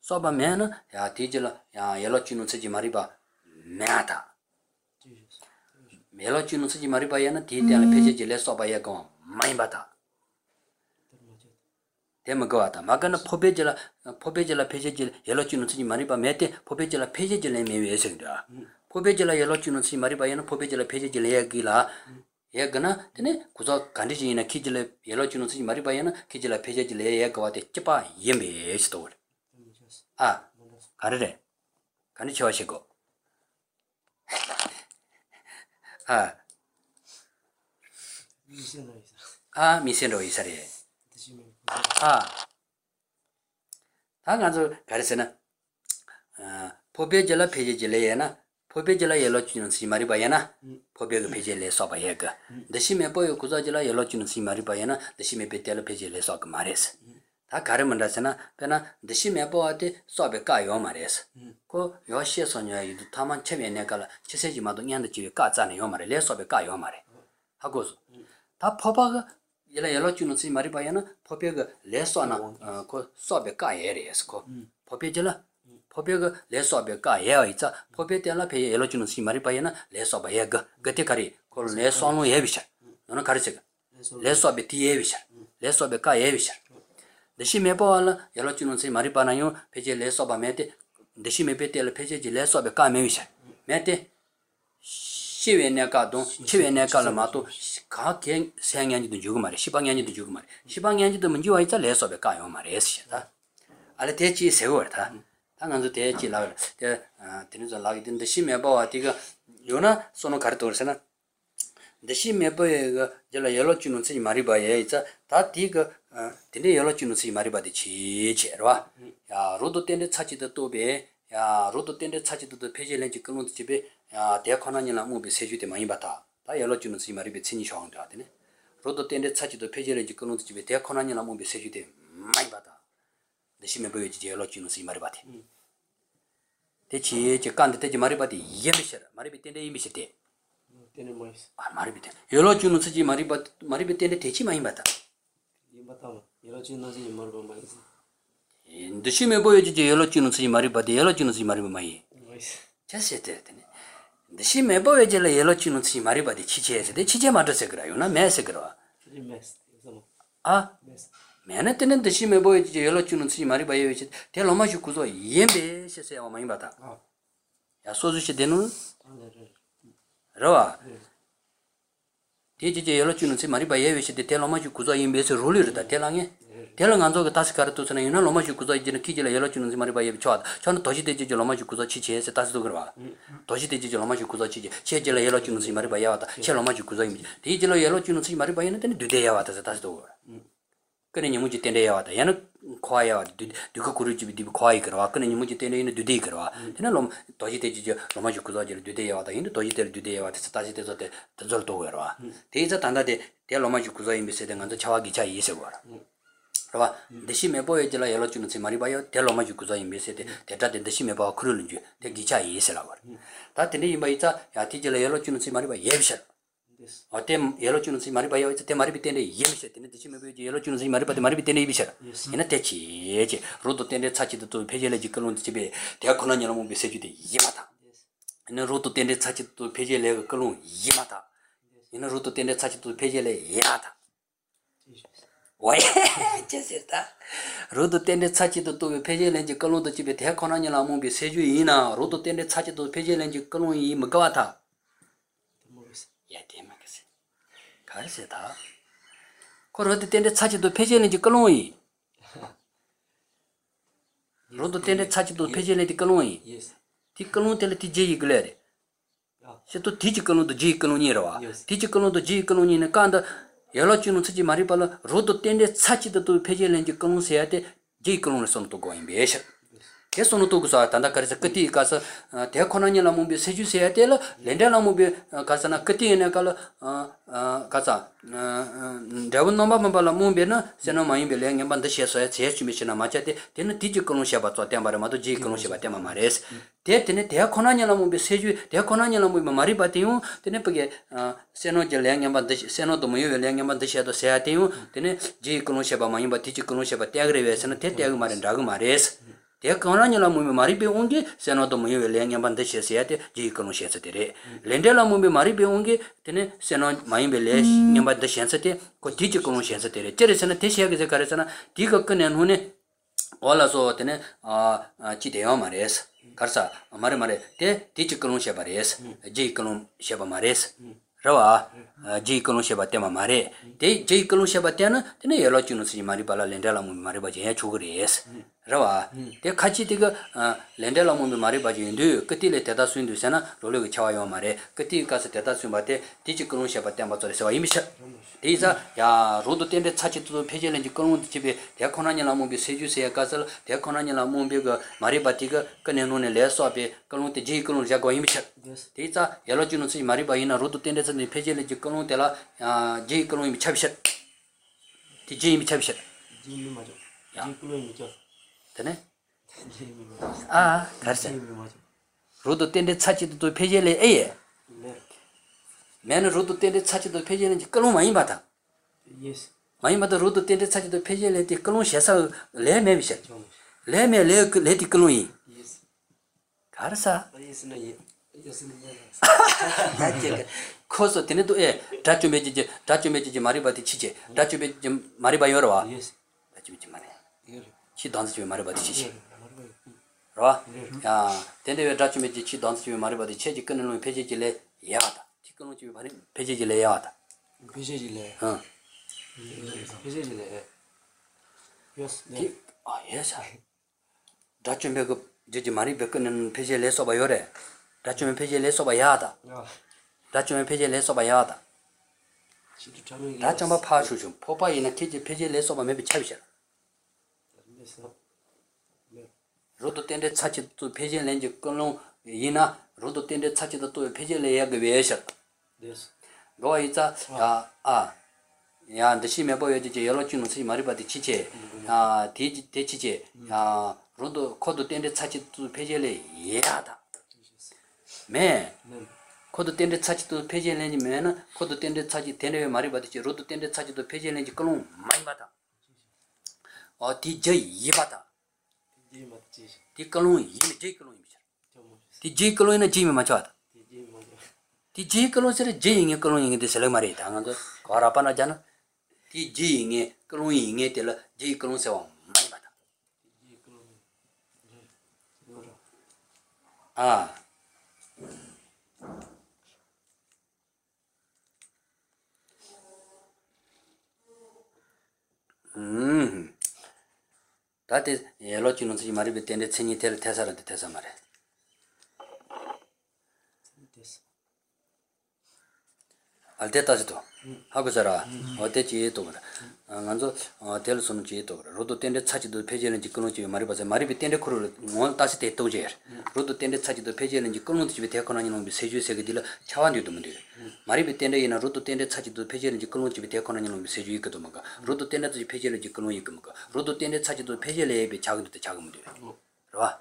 Soba Mana, Ya Tigela, Ya Yellow Chinuji Mariba, Mata. Yellow Chinuji Maribayana, Tita, Pigiles or Bayagon, Maimbata. Demagota, Magana Pobegela, Pobegela Page, Yellow Tunity Mariba Mete, Pobegela Page, Mavesenda. Pobegela Yellow Tunity Mariba and Pobegela Page Gila Yagana, then Kuzo Candici in a Kijela Yellow Tunity Maribayana, Kijela Page Leagota, Chipa, Yemi store. Ah, Carre Candichoshigo. Ah, Ah, Missendo Isare. Ah, Tanganzo Carisena Pobegela Pegeleana, Pobegela Yelochin C. Maribayana, Pobega Pegele Sobayega. The Shimeboy Cozagela Yelochin C. Maribayana, the Shimepetella Pegele Soc Maris. Tacaramanasena, Pena, the Shimeboate, Sobecayo Maris. Go, your shares on your Taman Chevenecala, Chesajimadonian, the Chivicats and Yomare, less of a Cayomare. Hagozo. Tapopaga. Yellow Tunus in Maribayana, Popega, less on a sobeca areas. Popegela, Popega, less sobeca areas, Popetella pay yellow Tunus in Maribayana, less of a egg, Gaticari, called less on Evisha, no carriage, less of a tea avisha, less of a car avisha. The Shimebola, yellow Tunus in Maribanayo, Page less of a mete, the Shimebetella Page less of a car mevisha. Mete. 시외내가도 시외내가라마도 각계 생년지도 주고 말이 시방년지도 주고 말이 시방년지도 문제와 있자 레서베 까요 말이에요다. 알레 대치 세월다. 당한서 대치 라을 대 드는서 라기든데 심해봐와 네가 요나 손을 가르쳐서나 대심해봐에 그 제가 열로 주는 세 말이 봐야 있자 다 네가 드네 열로 주는 세 말이 봐야지 제로야 로도 때는 찾지도 또배 야 로도 때는 찾지도 페이지를 끊는 집에 야 대학원이나 무비 세주대 많이 봤다 다 열로 주는 세 말이 배치니 상대가 되네 로도 때는 찾지도 페이지를 끊는 집에 대학원이나 무비 세주대 많이 봤다 대심해 보여지 열로 주는 세 말이 봐대 대치 제 간데 대지 말이 봐대 예미셔 말이 비텐데 예미셔대 तेरे मॉइस आ मारे भी तेरे ये लोग चुनो से जी मारी बात मारी भी तेरे तेजी माही बता ये बताओ ये लोग चुनो से जी मार बम माही इन दूसरी में बोले जी ये लोग चुनो से जी मारी बात ये लोग चुनो से मारी बम माही जैसे तेरे तेरे दूसरी में बोले जी ये लोग चुनो से मारी बात चीज़े ऐसे दे चीज़े मार से करायो ना मैं से करवा आ मैंने तेरे दूसरी में बोले जी ये लोग चुनो से मारी बात ये तेरे लोमा जुकुजो ये भी ऐसे वो माही बता या सोचो चे देनु रवा तेज़ येलो चुनने से मारी बाये वैसे तेल लम्बा कुज़ा ये बेस रोली रहता तेल आंगे तेल आंगनों के तास कर तो सना यूँ ना लम्बा कुज़ा इज़न की जला येलो चुनने से मारी बाये बिचार चार तोजी तेज़ जो लम्बा कुज़ा चीज़ है से तास तो करवा तोजी तेज़ जो लम्बा कुज़ा चीज़ छह जला येलो चुनने से मारी बाये आता छह लम्बा कुज़ा इम्ज़ तेज़ जला येलो चुनने से मारी बाये ना तेरे दूधे या आता से तास तो करवा कने ये मुझे तेरे या आता याना ख्वाया आता दुखा कुरुच भी दिव ख्वाई करवा कने ये मुझे तेरे ये ना दूधे करवा तेरा लोम तोजी तेजी जो लोमा जो कुछ आज़र दूधे या आता ये ना तोजी तेरे दूधे या आता सताजी तेरे साथे तज़ल तो करवा तेरे साथ अंदर ते तेरा लोमा जो कुछ आज़र बिसे देंगे तो छावा गिचा ये से बोला करवा देशी में बोले जला ये लोचुन से मारी बायो तेरा लोमा जो कुछ आज़र बिसे ते तेरा ते देशी में बाव खुरुल जो ते गिचा ये से लावर ताते ये बाई ता याती जला ये लोचुन से मारी बाय ये बिशर और ते येलो चुनने से मारी बायो इसे ते मारी भी तेरे ये बिशर तेरे देशी में भी येलो चुनने से मारी बाते मारी भी तेरे ये बिशर ये ना ते ची ची रोटो तेरे साची तो तो फेज़ेले जिकलों ने चिपे ते अखुना न्याला मुंबई से जुटे ये माता ये ना रोटो तेरे साची तो फेज़ेले कलों ये माता ये ना रोटो तेरे साची तो फेज़ेले ये माता वाय जैसे ता रोटो तेरे साची तो तो फेज़ेले जिकलों तो चिपे ते अखुना न्याला मुंबई से जुटे ये ना रोटो तेरे साची तो फेज़ेले जिकलों ये मगवा था यादें में कैसे घर से था को रोटी तेरे चाची तो पेज़े ने जिकलोई रोटी तेरे चाची तो पेज़े ने जिकलोई ती कलों तेरे ती जी गलेरे ये तो ती जिकलों तो जी कलों नहीं रहा ती जिकलों तो जी कलों नहीं ने कांड ये लोग चुनौती जी मारी पाला रोटी तेरे चाची तो पेज़े ने जिकलों से आते जी कलों ने सोन तो गोइंग बेश ये सोनो तो गुस्सा आता ना करे से कती का सा त्याग करना नहीं लामू भी सेजू से आते लो लेने लामू भी का सा ना कती है ना कल का सा ड्राइवर नंबर में बाला मूं भी ना सेना माइन भी लेंगे बंद शेष है शेष में सेना माचाते तेरे तीज कलों से बात होते हैं बारे में तो जी कलों से बातें हमारे इस तेरे तेरे त्याग करना नहीं लामू भी सेजू त्याग करना नहीं लामू हमारी बातें हूँ तेरे पगे सेनो जलेंगे बंद सेनो तो मूं भी लेंगे बंद शेष तो से आते हूँ तेरे जी कलों से बात माइन बात तीज कलों से बात त्याग रहे हैं सेना तेरे त्याग मारे ड्राग मारे इस ये कहना नहीं लामू में मारी पे होंगे सेना तो मुझे लेंगे बंदे शेष है ते जी करूं शेष तेरे लेंडे लामू में मारी पे होंगे तेरे सेना माइन पे ले ये बंदे शेष ते को तीज करूं शेष तेरे चले सेना तीस या किसे करे सेना तीक करने उन्होंने ओला सो तेरे आ चीते हमारे ऐस कर सा हमारे मारे ते तीज करूं शेष बारे ऐस जी करूं शेष बारे ऐस रवा जी कलों से बातें हमारे ते जी कलों से बातें ना ते ना ये लोग चुनो से हमारी बाला लेंडा लामू हमारे बजे हैं छोगरे ऐस रवा ते खाची ते का लेंडा लामू हमारे बजे हिंदू कती ले तेरा सुन दूसरा ना रोले के छावा हमारे कती का से तेरा सुन बातें तीज कलों से बातें बातों से वाई मिश्र तेजा या रोड तेरे छाची तो फेज़े लेंजी कलों तो चिपे ते खोना ने लामू भी सेजू से आकाशल ते खोना ने लामू भी का हमारी बाती का कन्हैया ने ले सो आपे कलों ते जी कलों जागो ही मिश्र तेजा ये लोग चुनो से हमारी बाई ना रोड तेरे ने फेज़े लेंजी कलों तेरा जी कलों मिश्र बिश्र ते जी मिश्र बिश्र जी मिश्र जी कलों मिश्र तेरे आ घर से रोड तेरे छाची तो फेज़े ले ए मैंने रोटो तेरे साची तो फेज़े लेने कलों माइन बाता माइन बाता रोटो तेरे साची तो फेज़े लेते कलों शेषा ले मैं बिशर ले मैं ले लेती कलों ही घर सा खोसो तेरे तो ये डाचू में जिज डाचू में जिज मारी बाती चीज़े डाचू में जिज मारी बाई और वाह डाचू में जिज मारे ची डांस जिज मारी बाती चीज़े रवा या तेरे डाचू में जिज ची डांस जिज मारी बाती चीज़े कन्नून फेज़े जिले याद 배제질레야. 배제질레. 응. 배제질레. 예스. 아 예스. 다쯤에 그 저지 많이 뵙는 배제질레 써봐 요래. 다쯤에 배제질레 써봐야다. 다쯤에 배제질레 써봐야다. 다쯤에 파주 좀. 포파이나 키지 배제질레 써봐 맵이 차비셔. 로도 텐데 차치 또 배제질레 이제 끊는 이나 로도 텐데 차치도 또 배제질레야 그 외셔. Yes. Go it's a ah ah. Yeah, the shimmy boy, the yellow chin, Mariba, the chiche, ah, the chiche, ah, Rodo, Codo tended touch it to Pegele, yada. Man, Codo tended touch to Pegele, man, Codo tended touch it, tender Mariba, the Rodo tended touch it to Pegele, Colum, Maimata. Or T J Yibata. Ticolum, Jicolum. Ticolum in a Jimmy Machata. T G colonized Jing a coloning the celebrate, and Corapanajana T G a coloning it till G colons on my Ah Hm. That is a lot you know, you might be tended to any tell Tessa at the Tessamare. 알데타지도 하고서라 어때지 또 그래 먼저 될 수는 지도 그래 로도 텐데 차지도 폐지는지 끊어지 말이 봐서 말이 텐데 코로 원 다시 됐다고 제 로도 텐데 차지도 폐지는지 끊는지 집에 대학원 아니 놈이 세주 세계 딜 차원도 문제 말이 텐데 이나 로도 텐데 차지도 폐지는지 끊는지 집에 대학원 아니 놈이 세주 있거든 뭔가 로도 텐데지 폐지는지 끊는 있거든 뭔가 로도 텐데 차지도 폐지에 비 작은 듯 작은 문제 그러와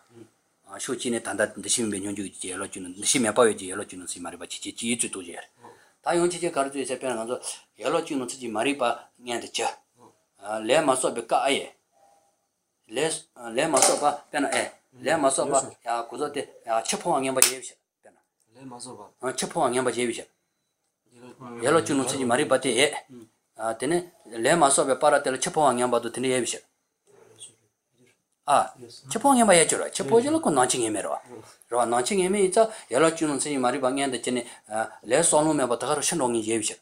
아 쇼진에 단단히 심면 연주 열어 주는 심면 봐야지 열어 주는 시 말이 봐지 지지 또 제. 다용지제 가르쳐서 변하면서 열어 주는 뜻이 말이 봐 냐듯이 아 레마서 백가 아예 레 레마서 봐 변아 에 레마서 봐야 고저대 야 체포왕이 봐 제비셔 변아 레마서 봐아 체포왕이 봐 제비셔 열어 주는 뜻이 말이 봐대 아 되네 레마서 봐 빠라텔 체포왕이 봐도 되네 예비셔 아 체포왕이 봐 예줘라 체포지는 건 나칭 예매로 로 나칭 예매 있자 열어 주는 뜻이 말이 방향한테 전에 레소노메 바타가로 신동이 예비셔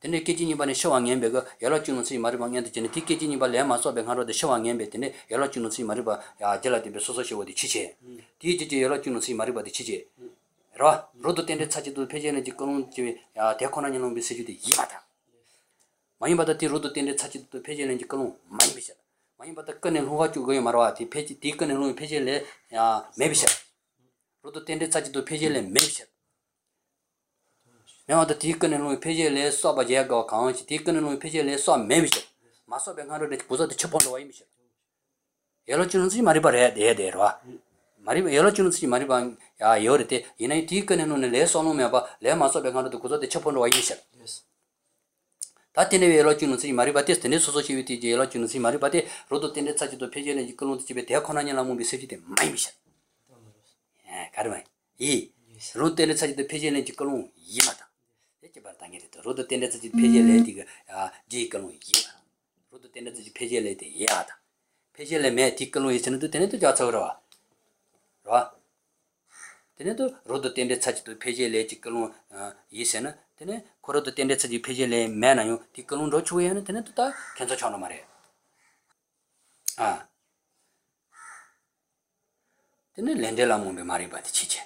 근데 깨진이 반에 쇼왕이 배가 열어 주는 뜻이 말이 방향한테 전에 티깨진이 발레 마소 뱅하로데 쇼왕이 배더니 열어 주는 뜻이 말이 봐 야절한테 소소시 어디 치체 뒤지지 열어 주는 뜻이 말이 봐디 치체 로 로도 텐데 차지도 페이지에는 지금 야 대코나니 놈 메시지도 이마다 많이 받았지 로도 텐데 차지도 페이지에는 지금 많이 비셔 많이 받다 꺼낸 후가 주고요 말아 뒤 페이지 뒤 꺼낸 후 페이지에 야 맵셔 로도 텐데 차지도 페이지에 맵셔 내가도 뒤 꺼낸 후 페이지에 써봐 제가 강원시 뒤 꺼낸 후 페이지에 써 맵셔 마소 병하로를 고자도 쳐본다 와이 미셔 열어 주는 수 말이 봐야 돼 돼라 말이 열어 주는 수 말이 봐야 열을 때 얘네 뒤 꺼낸 후는 레 써놓으면 봐레 마소 병하로도 고자도 쳐본다 와이 미셔 다티네 열어주는지 말이 바티스 테네 소소시비티 열어주는지 말이 바티 로도 텐데 차지도 페이지는 이끌어도 집에 대학원하냐는 놈이 세지대 마이미션 예 가르마 이 로도 텐데 차지도 페이지는 이끌어 이마다 이렇게 말 당해도 로도 텐데 차지 페이지를 해디가 아 지끌어 이마 로도 텐데 차지 페이지를 해디 야다 페이지를 매 디끌어 있는데 텐데도 자처러와 와 텐데도 로도 텐데 차지도 페이지를 지끌어 이세는 Then, Corodo tended to the Pegele Manu, the Colon Rochway and Tenetota, Cancer Chonomare. Ah. Then Lendela Mumbe married by the Chiche.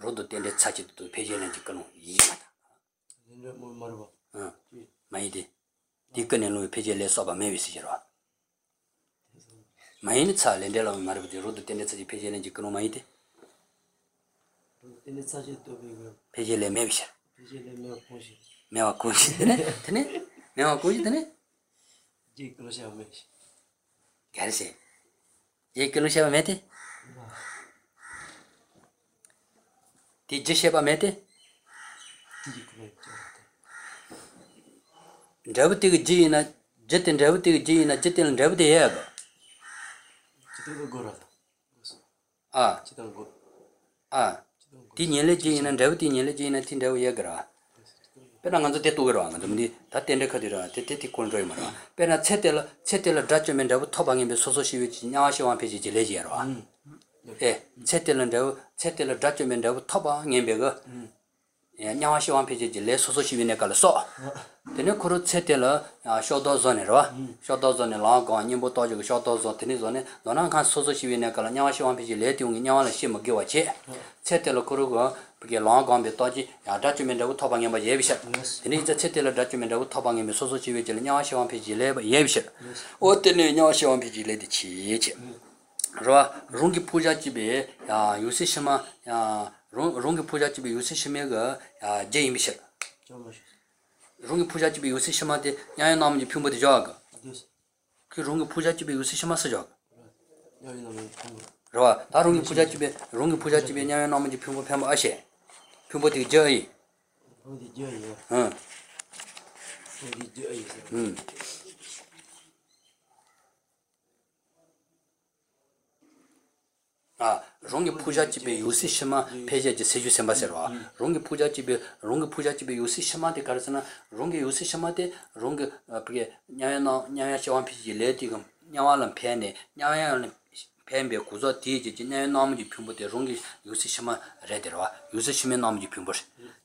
Rodo tended such it to Pegele and the Colon Yamata. My dear, Deacon and Louis Pegele Soba Mavis Sierra. My initial Lendela married the Rodo tended to the Pegele and the Colon Maite. Pegele Mavis. मेरा कुछ तने तने मेरा कुछ तने जी kilo से हमें घर से जी किलो से हमें थे तीज से हमें थे ड्राइवर तेरे जी ना जेते ड्राइवर तेरे जी ना जेते ड्राइवर दे यार चितंग गोरा आ चितंग आ Teenage and Devity, Nelly, and Tindo Yagra. Penanganzo Teturan, that tender Cadira, Tetic Condrema. Pena settle, settle a judgment of Tobang in the Sososhi, which now she wants to Legiera. Eh, settle and settle a judgment of Tobang and Beggar. 안녕하세요 한편지 질레 소소시위네 갈서 되는 그릇 세텔어 쇼도존에로 쇼도존에 라고 님부터 저기 쇼도존 테니존에 너랑 간 소소시위네 갈 안녕하세요 한편지 레티웅이 냐와를 심어 개와체 세텔어 그러고 그게 라고한테 떠지 야다주면라고 토방에 뭐 예비셔 되는 이제 세텔어 다주면라고 토방에 뭐 소소시위 질 안녕하세요 한편지 레 예비셔 어때네 안녕하세요 한편지 레디 치치 로 롱기 부잣집에 야 요새 심어 야 롱롱이 부잣집이 요새 심해가 아 제임이셔. 롱이 부잣집이 요새 심한데 야야 나머지 평범히 저거. 그 롱이 부잣집이 요새 심하서 저거. 그러와 다롱이 부잣집에 롱이 부잣집에 야야 나머지 평범 평범 아시. 평범히 저이. 평범히 저이. 응. 평범히 저이. 응. 아, 롱이 부잣집에 요새 심한 폐지지 세주 셈바세로. 롱이 부잣집에 롱이 부잣집에 요새 심한데 가르스나 롱이 요새 심한데 롱이 그게 냐야나 냐야시원 피지 레디금 냐와는 팬에 냐야는 팬배 구조 뒤지 냐야 나머지 핀부대 롱이 요새 심한 레데로. 요새 심한 나머지 핀부.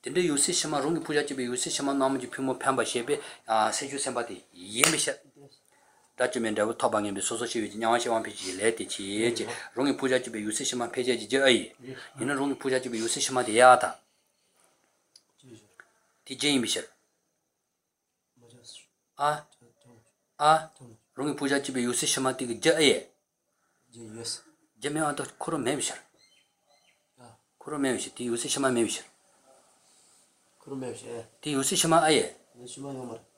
근데 요새 심한 롱이 부잣집에 요새 심한 나머지 핀부 팬바시에 아 세주 셈바디 예미셔 다치면다고 토방에 소소시위 냐와시원 피지 레티치 롱이 부잣집에 유세시만 폐지지 어이 이는 롱이 부잣집에 유세시만 돼야다 디제이 미셸 아 아 롱이 부잣집에 유세시만 되게 저예 예스 제메한테 그런 매미셔 아 그런 매미시 디 유세시만 매미셔 그런 매미시 디 유세시만 아예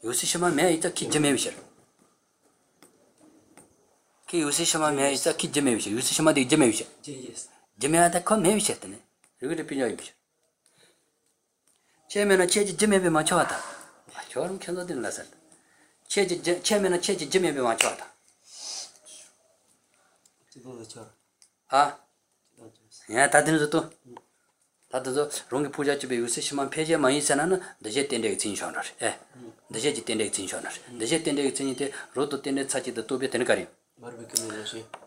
유세시만 매 있다 기제 매미셔 कि उसी समय में ऐसा कि जमे विषय उसी समय में जमे विषय जमे आता कौन में विषय तने रुके रुके जाए विषय छह महीना छह जी जमे भी माचा आता छोर में क्या दिन लगा था छह जी छह महीना छह जी जमे भी माचा आता हाँ यहाँ तादिन जो तो तादिन जो रोंगे पूजा चुपे उसी समय पेजे मायी सेना ना दशे तेंडे की चीन शानर है दशे जी तेंडे की चीन शानर दशे तेंडे की चीन इते रोतो तेंडे साची तो तो भी तेंडे करी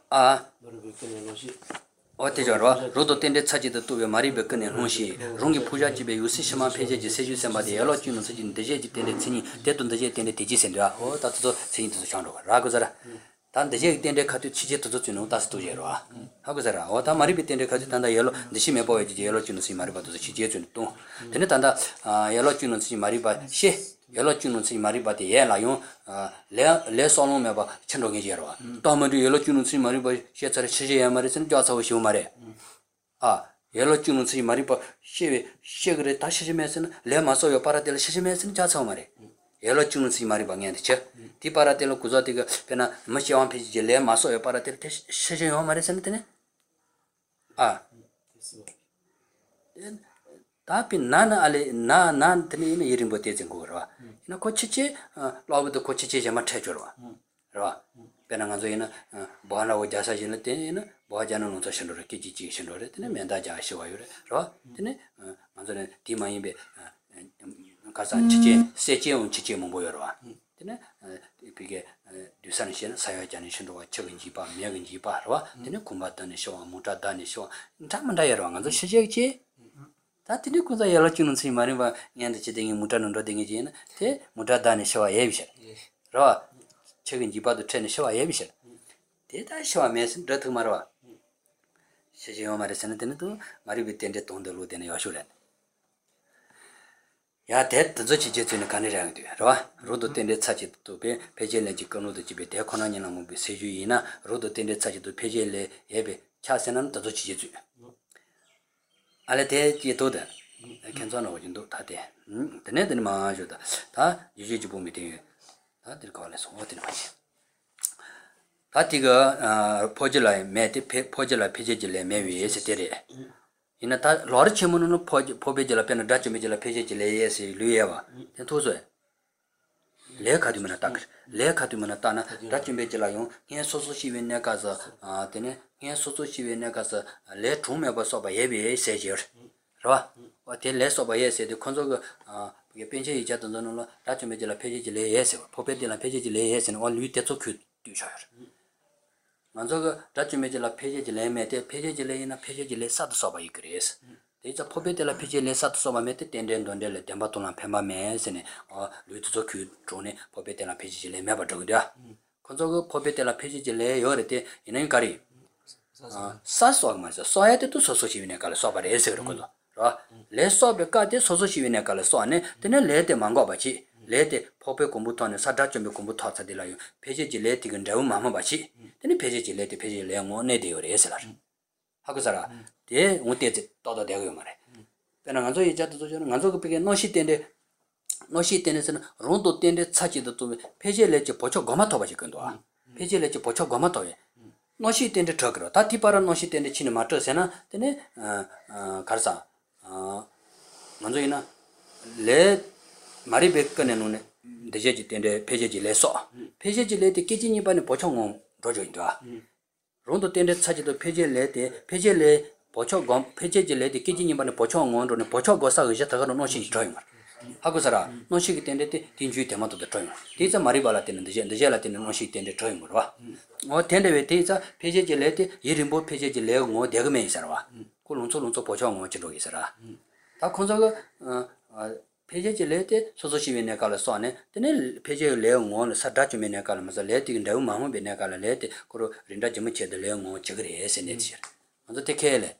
아, 어때요? 로도 텐데 차지도 또 말이 백근에 혼시 롱이 부잣집에 유세시만 폐지지 세주세마디 열어주는 서진 대제지 텐데 친이 대돈 대제 텐데 대지센다. 어, 다도 친이도 장로. 라고자라. 단 대제 텐데 카드 치제도 주는 다스도 제로. 하고자라. 어, 다 말이 텐데 카드 단다 열어 대심에 보여지 열어주는 시 말이 봐도 치제 주는 또. 근데 단다 아 열어주는 시 말이 봐. 시 yellow tunes in Maribati, Yelayon, less on me about Chandogin Jero. Tommy, yellow tunes in Mariba, she said, she and just how she married. Ah, yellow tunes in Mariba, she, she, Tashi Mason, Lema saw your paratel, she Mason, just how married. Yellow tunes in Maribang and Chef, Tiparatello Kuzotica, Pena, Machion Pij, Lema saw your paratel, she married. Ah, then. 다빈 나나 알레 나 나한테는 이런 거 되진 거라. 이나 고치지 라고도 고치지 제마 쳐줘라. 그러와. 배낭한 저에는 뭐하라고 자사진을 때는 뭐하자는 운전신으로 끼지지 신으로 때는 맨다자 아쉬워요. 그러와. 근데 먼저는 디마이베 가산 치지 세지온 치지 뭐 보여라. 근데 이게 유산신 사회자는 신도가 적은지 봐 명인지 봐라. 근데 군받다는 쇼와 못다다는 쇼. 잠만 다여라. 그래서 시제지 तातिने कुदा याला चुनन से मारे बा याने चे देंगे मुटा नंडो देंगे जी ना ते मुटा दाने शवा ये बिशर रो छेकिन जीपा तो ट्रेन शवा ये बिशर ते ता शवा में से डर तुम्हारा बा शेष यो मारे सने तेरे तो मारी बितें डे तोंडे लो देने वाशुले या ते तंजो चीज़े तो ने काने रहेंगे रो रोडो तेरे साची तो पे पेजेले जिकनो तो जीपे ते खोना ने ना मुबे सेजुई ना रोडो तेरे साची तो पेजेले ये बे चासना तंजो चीज़े 알레 대지도다 괜찮아 오진도 다대 음 너네들이 마셔다 다 유지지 보면 돼 다들 걸어서 어디나 마셔 다티가 포질라에 매티 포질라 페이지질레 매위에서 때래 이나 다 러르 체문은 포지 포베질라 페나 다치미질라 페이지질레에서 루에와 도저에 레카디문에 딱 레카디문에 따나 다치미질라용 예 소소시빈에 가서 아 되네 예 소소시위에 가서 레 줌에버 서버 예비에 세지어. 그러와. 어때 레 서버에 세디 콘조가 아 이게 벤체 이자던 저는 라츠메질라 페이지 레에서 포베딜라 페이지 레에서는 올 위에 쪼크 뒤셔요. 먼저가 라츠메질라 페이지 레메테 페이지 레이나 페이지 레 사도 서버 이그레스. Deja pope della pigi le sat so mamete tendendo delle tembatona pemba mesene o luito cute drone pope della pigi le meba dogia. Conzo pope della pigi le yorete in un cari. Sasogmas, so had to sociochivinecal sobare esero. Le sobecate sociochivinecal soane, then le de mangobachi. Lete pope combutone sadaccio mi combuttata di laio. Pigi le tigandau mamabachi. Then pigi le pigi le mone de oresela. Hagosara. They wanted Toda de Humare. Then another Nazoki, no she tended no she tennis and Rondo tended such it to Page let your pocho gomato. Page let your pocho gomato. No she tended Togro, Tatipara, no she tended Chinamato Sena, then uh Carsa Manzoina Le Maribecan and the Jedi tended Page Leso. Page let the kitchen by the pochon Rojo into Rondo tended such the Page let Page let. Pocho gom page lady kitchen by the pocho on the pocho gosa no she joined. Hagosara, no she tended tinju temato the train. These are maribalatin and the gelatin and no she tended train. Or tender with tisa, page lady, yirimbo page leo more degame sarva. Colonso pocho on chilo isara. Taconsola page lady, so she vinacala sonne, then page leo on Sadachiminical Mazaletti and Dauma Benacalate, Coro Rindajimichi the Leon Chagri S and it's here. Anzo tekele,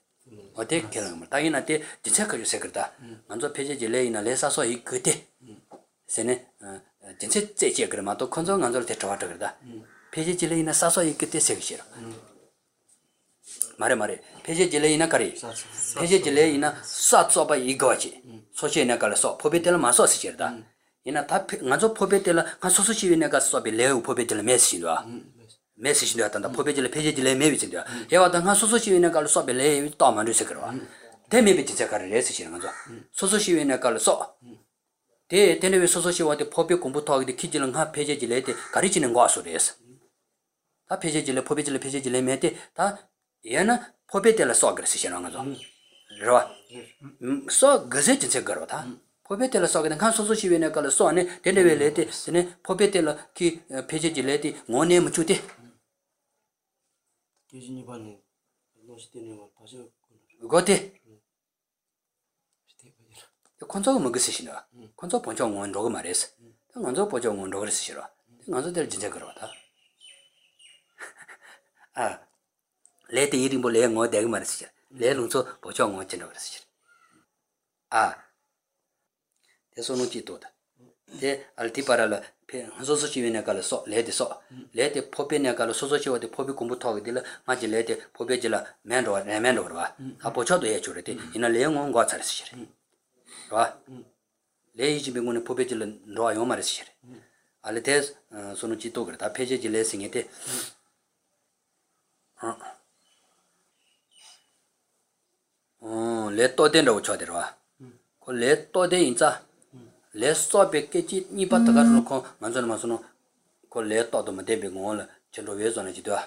o tekele ngam. Tangi na te jinseka jinseka. Anzo peje jile ina lesa so ikute. Sene jinse tseje grema to konzo anzo te chwa chwa. Peje jile ina saso ikute sekshira. Mare mare. Peje jile ina kari. Peje jile ina satso ba igochi. Soche na kala so pobetela maso sikirda. Ina tap anzo pobetela kan soso chiwina ga so be leu pobetela mesindwa. Message that and the provisional page delay may be there. You are the Hansoshi in a Galso belay, Tom and Rusicra. They may be Tisaka. Sososhi in a Galso. They tell you Sososhi what the popular computer, the kitchen and half page delay, Carichin and Gosso is. A page delay, provisional page delay mate, that Yana Popetella Sogression. So Gazette is a garota. Popetella Sogan and Hansoshi in a Galsone, then they let it, then Popetella key page delay, one name to Gote the console Mugusishina, console Ponchong on Rogomaris, the Monzo Ponchong on Rogosira, the Monzo del Ginzagrota. Ah, let the eating Bolean or Dagmaris, let also Ponchong on Generous. Ah, the Sonuchi told. The Altiparala. Sosochi in a galasso, lady saw. Let the Popinacal Sosochi or the Popicumbuto dilla, Magilete, Popegilla, Mando, and Mandora, a pocho de eturity, in a leon got her shit. Lady being on a Popegilla, no Iomaris shit. Alites, Sonuchi Togret, a page lessing it. Oh, let Todendo Chodera. Let Todinza. Less so big kitchen, ni but the Garroco, Manson Masono, Colette or the Madame Gola, Chendoves on a jidua.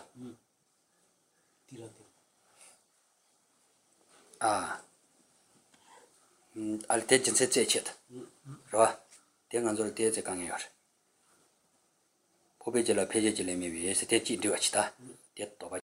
Ah, I'll take and set it. Raw, then Anzo takes a gang yard. Popegilla Page, maybe, is a tetchy duachta.